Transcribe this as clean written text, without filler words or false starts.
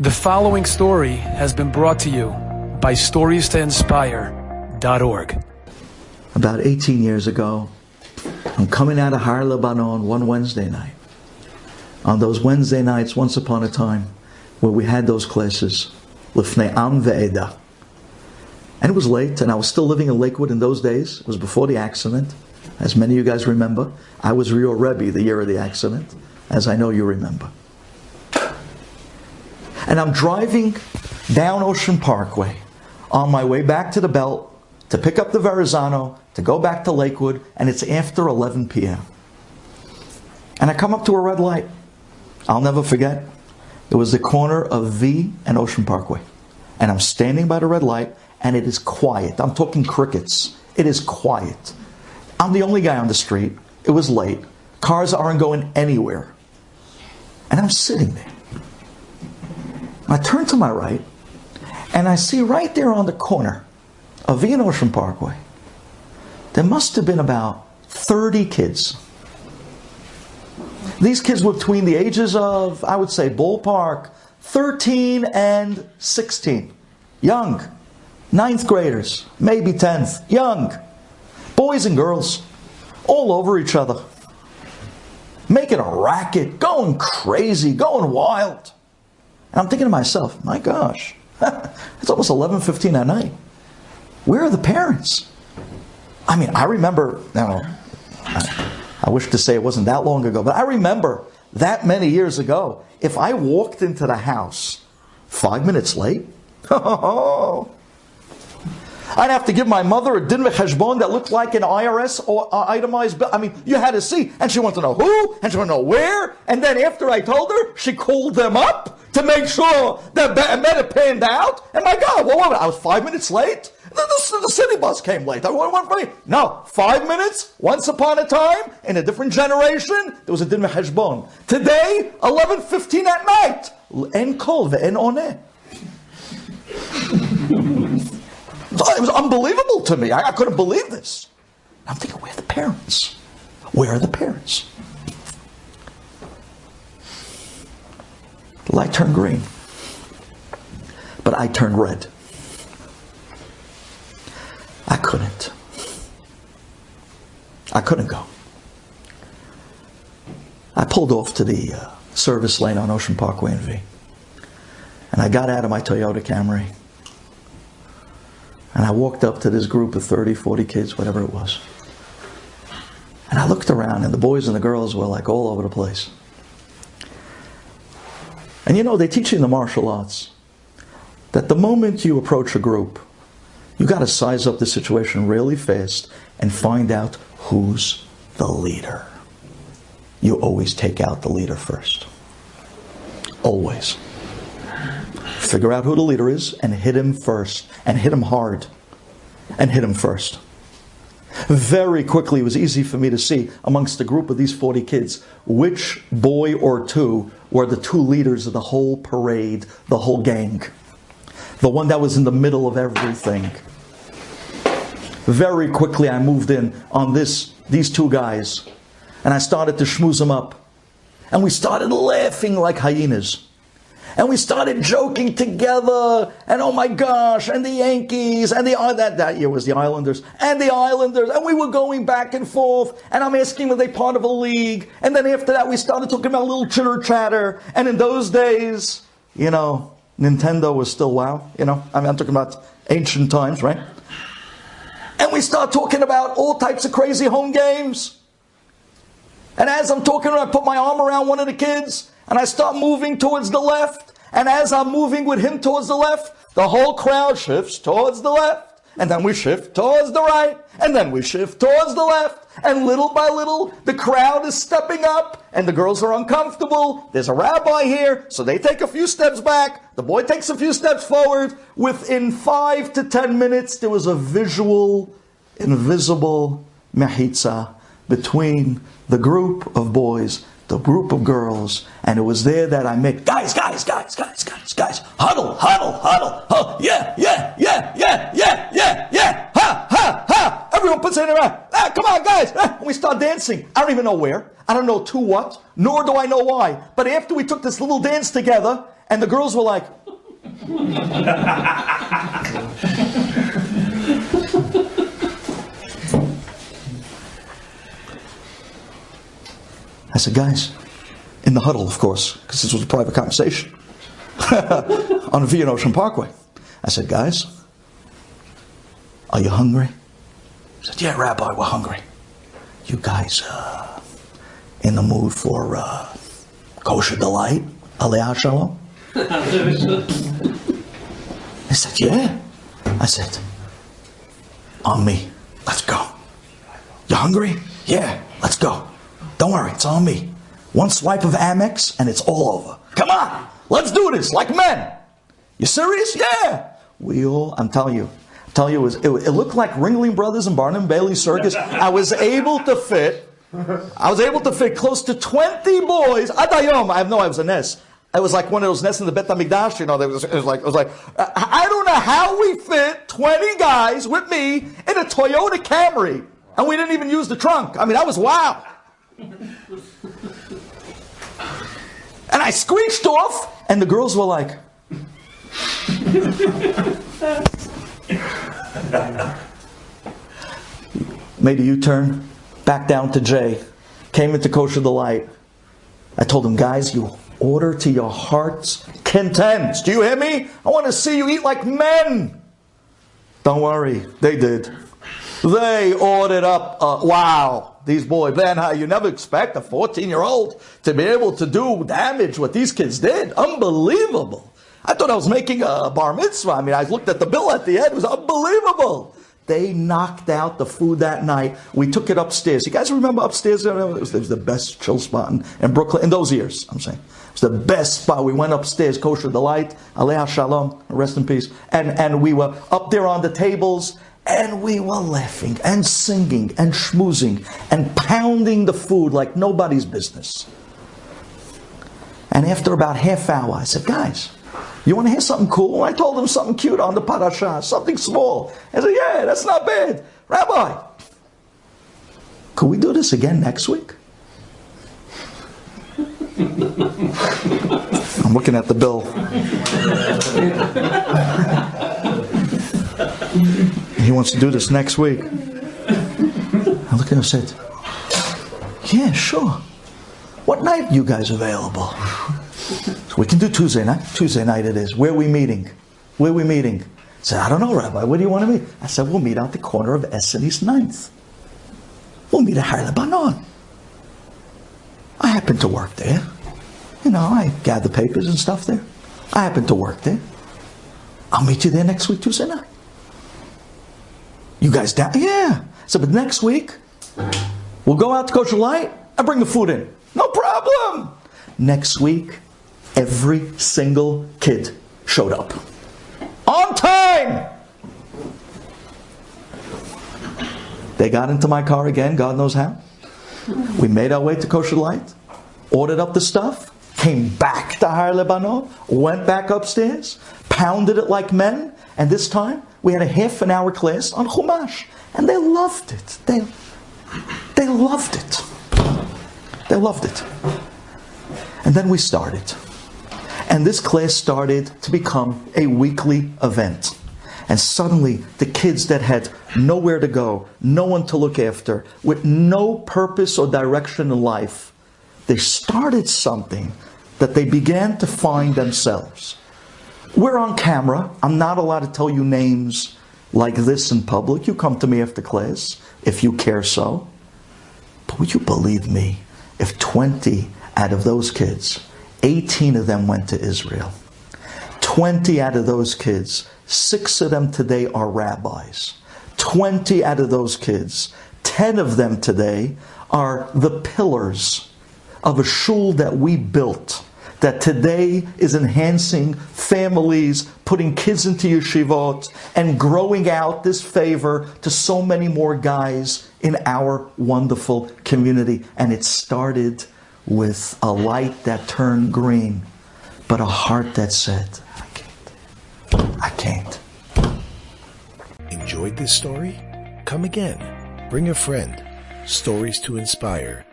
The following story has been brought to you by StoriesToInspire.org. About 18 years ago, I'm coming out of Har Lebanon one Wednesday night. On those Wednesday nights, once upon a time, where we had those classes, Lefne Amve Eda. And it was late, and I was still living in Lakewood in those days. It was before the accident. As many of you guys remember, I was Rio Rebbe the year of the accident, as I know you remember. And I'm driving down Ocean Parkway on my way back to the Belt to pick up the Verrazano, to go back to Lakewood, and it's after 11 p.m. And I come up to a red light. I'll never forget. It was the corner of V and Ocean Parkway. And I'm standing by the red light, and it is quiet. I'm talking crickets. It is quiet. I'm the only guy on the street. It was late. Cars aren't going anywhere. And I'm sitting there. I turn to my right, and I see right there on the corner of V and Ocean Parkway, there must have been about 30 kids. These kids were between the ages of, I would say, ballpark, 13 and 16. Young. 9th graders. Maybe 10th. Young. Boys and girls. All over each other. Making a racket. Going crazy. Going wild. And I'm thinking to myself, my gosh, it's almost 11:15 at night. Where are the parents? I mean, I remember, now, I wish to say it wasn't that long ago, but I remember that many years ago, if I walked into the house 5 minutes late, I'd have to give my mother a din v'cheshbon that looked like an IRS or itemized bill. I mean, you had to see. And she wanted to know who, and she wanted to know where. And then after I told her, she called them up to make sure that it panned out. And my God, what? I was 5 minutes late? The city bus came late. I wanted one for me. No, 5 minutes, once upon a time, in a different generation, there was a din v'cheshbon. Today, 11:15 at night. En kol ve'en oneh. It was unbelievable to me. I couldn't believe this. I'm thinking, where are the parents? Where are the parents? The light turned green. But I turned red. I couldn't go. I pulled off to the service lane on Ocean Parkway in V. And I got out of my Toyota Camry. And I walked up to this group of 30, 40 kids, whatever it was. And I looked around, and the boys and the girls were like all over the place. And you know, they teach you in the martial arts that the moment you approach a group, you got to size up the situation really fast and find out who's the leader. You always take out the leader first. Always. Figure out who the leader is and hit him first. And hit him hard. And hit him first. Very quickly, it was easy for me to see amongst the group of these 40 kids which boy or two were the two leaders of the whole parade, the whole gang. The one that was in the middle of everything. Very quickly, I moved in on these two guys. And I started to schmooze them up. And we started laughing like hyenas. And we started joking together, and oh my gosh, and the Yankees, and that year was the Islanders, and the Islanders, and we were going back and forth, and I'm asking were they part of a league, and then after that we started talking about little chitter-chatter, and in those days, you know, Nintendo was still WoW, you know, I mean, I'm talking about ancient times, right? And we start talking about all types of crazy home games, and as I'm talking, I put my arm around one of the kids, and I start moving towards the left. And as I'm moving with him towards the left, the whole crowd shifts towards the left. And then we shift towards the right. And then we shift towards the left. And little by little, the crowd is stepping up. And the girls are uncomfortable. There's a rabbi here. So they take a few steps back. The boy takes a few steps forward. Within 5 to 10 minutes, there was a visual, invisible mehitsa between the group of boys, the group of girls, and it was there that I met, guys, huddle, yeah, ha, ha, ha, everyone puts their hand around, ah, come on, guys. Ah, we start dancing. I don't even know where. I don't know to what, nor do I know why. But after we took this little dance together, and the girls were like, I said, guys, in the huddle, of course, because this was a private conversation on Via and Ocean Parkway. I said, guys, are you hungry? I said, yeah, Rabbi, we're hungry. You guys in the mood for Kosher Delight, Aliyah Shalom? They said, yeah. I said, on me, let's go. You hungry? Yeah, let's go. Don't worry, it's on me. One swipe of Amex and it's all over. Come on, let's do this like men. You serious? Yeah. We all, I'm telling you, it looked like Ringling Brothers and Barnum Bailey Circus. I was able to fit close to 20 boys. Adayom, I have no, I was a nest. It was like one of those nests in the Beth Hamidrash, you know. It was like I don't know how we fit 20 guys with me in a Toyota Camry, and we didn't even use the trunk. I mean, that was wild. And I screeched off, and the girls were like, made a U-turn, back down to Jay, came into Kosher Delight. I told them, guys, you order to your heart's content. Do you hear me? I want to see you eat like men. Don't worry, they did. They ordered up. Wow, these boys. Then you never expect a 14-year-old to be able to do damage what these kids did. Unbelievable. I thought I was making a bar mitzvah. I mean, I looked at the bill at the end. It was unbelievable. They knocked out the food that night. We took it upstairs. You guys remember upstairs? It was the best chill spot in Brooklyn in those years, I'm saying. It was the best spot. We went upstairs, Kosher Delight, Aleh Shalom, rest in peace. And we were up there on the tables, and we were laughing and singing and schmoozing and pounding the food like nobody's business. And after about half hour, I said, guys, you want to hear something cool? I told them something cute on the parashah, something small. I said, yeah, that's not bad. Rabbi, could we do this again next week? I'm looking at the bill. He wants to do this next week. I looked at him and said, yeah, sure. What night are you guys available? So we can do Tuesday night. Tuesday night it is. Where are we meeting? Where are we meeting? I said, I don't know, Rabbi. Where do you want to meet? I said, we'll meet out the corner of Essenes 9th. We'll meet at Har Lebanon. I happen to work there. You know, I gather papers and stuff there. I happen to work there. I'll meet you there next week, Tuesday night. You guys down? Yeah. I said, but next week, we'll go out to Kosher Light. I bring the food in. No problem. Next week, every single kid showed up. On time! They got into my car again, God knows how. We made our way to Kosher Light, ordered up the stuff, came back to Har Lebanon, went back upstairs, pounded it like men, and this time we had a half an hour class on Chumash. And they loved it. They loved it. They loved it. And then we started. And this class started to become a weekly event. And suddenly, the kids that had nowhere to go, no one to look after, with no purpose or direction in life, they started something that they began to find themselves. We're on camera. I'm not allowed to tell you names like this in public. You come to me after class, if you care so. But would you believe me, if 20 out of those kids, 18 of them went to Israel. 20 out of those kids, 6 of them today are rabbis. 20 out of those kids, 10 of them today are the pillars of a shul that we built, that today is enhancing families, putting kids into yeshivot, and growing out this favor to so many more guys in our wonderful community. And it started with a light that turned green, but a heart that said, I can't. Enjoyed this story? Come again. Bring a friend. StoriesToInspire.org